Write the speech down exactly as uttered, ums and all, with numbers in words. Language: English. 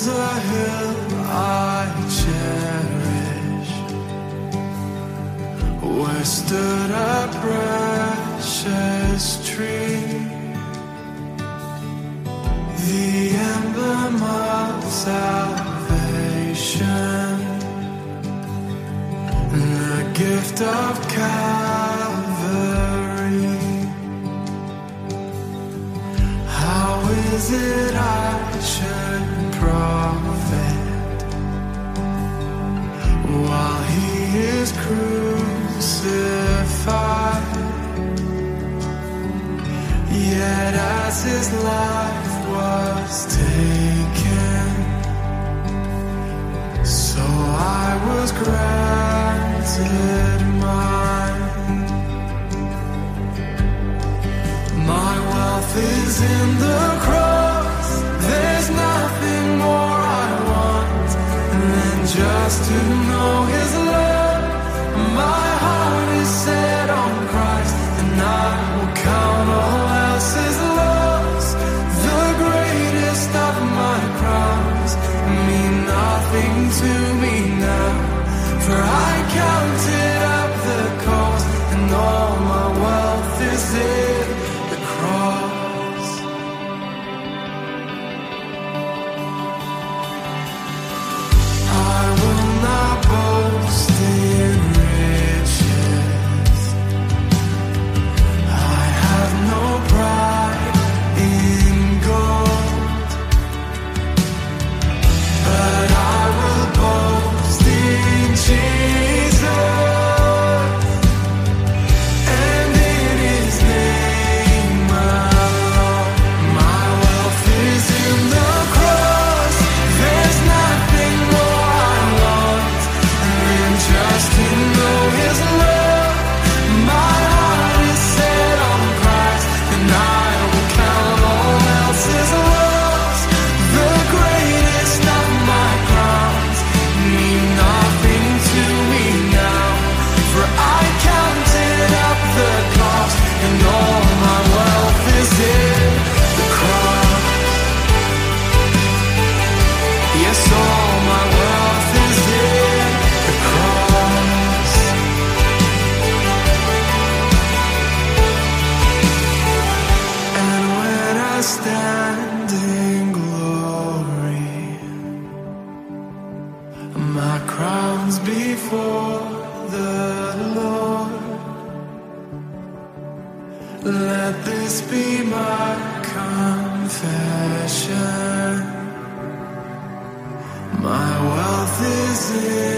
is a hill I cherish, where stood a precious tree, the emblem of salvation, and the gift of Calvary. How is it I should profit while he is crucified, yet as his life was taken, so I was granted mine. My wealth is in the cross. There's nothing more I want than just to know his love. My heart is set on Christ, and I will count all else as lost. The greatest of my crowns mean nothing to me now, for I counted up the cost, and all my wealth is in the cross. I will not boast in riches, I have no pride in gold, but I will boast in Jesus, and in his name alone. My wealth is in the cross. There's nothing more I want than just to know his love. My heart is set on Christ, and I will count all else as lost. The greatest of my crowns mean nothing to me now, for I counted up the cost, and all my wealth is in the cross. Yes, all my wealth is in the cross. And when I stand in glory, my crown's before the Lord. Let this be my confession. My wealth is in